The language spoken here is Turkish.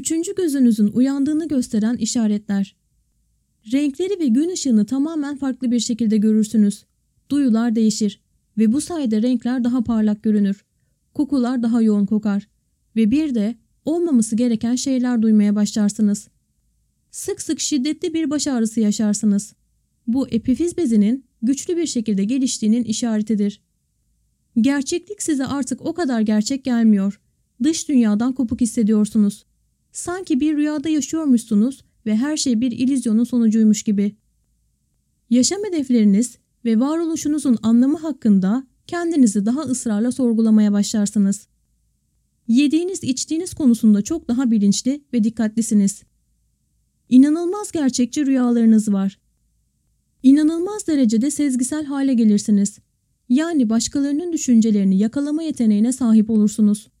Üçüncü gözünüzün uyandığını gösteren işaretler. Renkleri ve gün ışığını tamamen farklı bir şekilde görürsünüz. Duyular değişir ve bu sayede renkler daha parlak görünür. Kokular daha yoğun kokar ve bir de olmaması gereken şeyler duymaya başlarsınız. Sık sık şiddetli bir baş ağrısı yaşarsınız. Bu epifiz bezinin güçlü bir şekilde geliştiğinin işaretidir. Gerçeklik size artık o kadar gerçek gelmiyor. Dış dünyadan kopuk hissediyorsunuz. Sanki bir rüyada yaşıyormuşsunuz ve her şey bir illüzyonun sonucuymuş gibi. Yaşam hedefleriniz ve varoluşunuzun anlamı hakkında kendinizi daha ısrarla sorgulamaya başlarsınız. Yediğiniz, içtiğiniz konusunda çok daha bilinçli ve dikkatlisiniz. İnanılmaz gerçekçi rüyalarınız var. İnanılmaz derecede sezgisel hale gelirsiniz. Yani başkalarının düşüncelerini yakalama yeteneğine sahip olursunuz.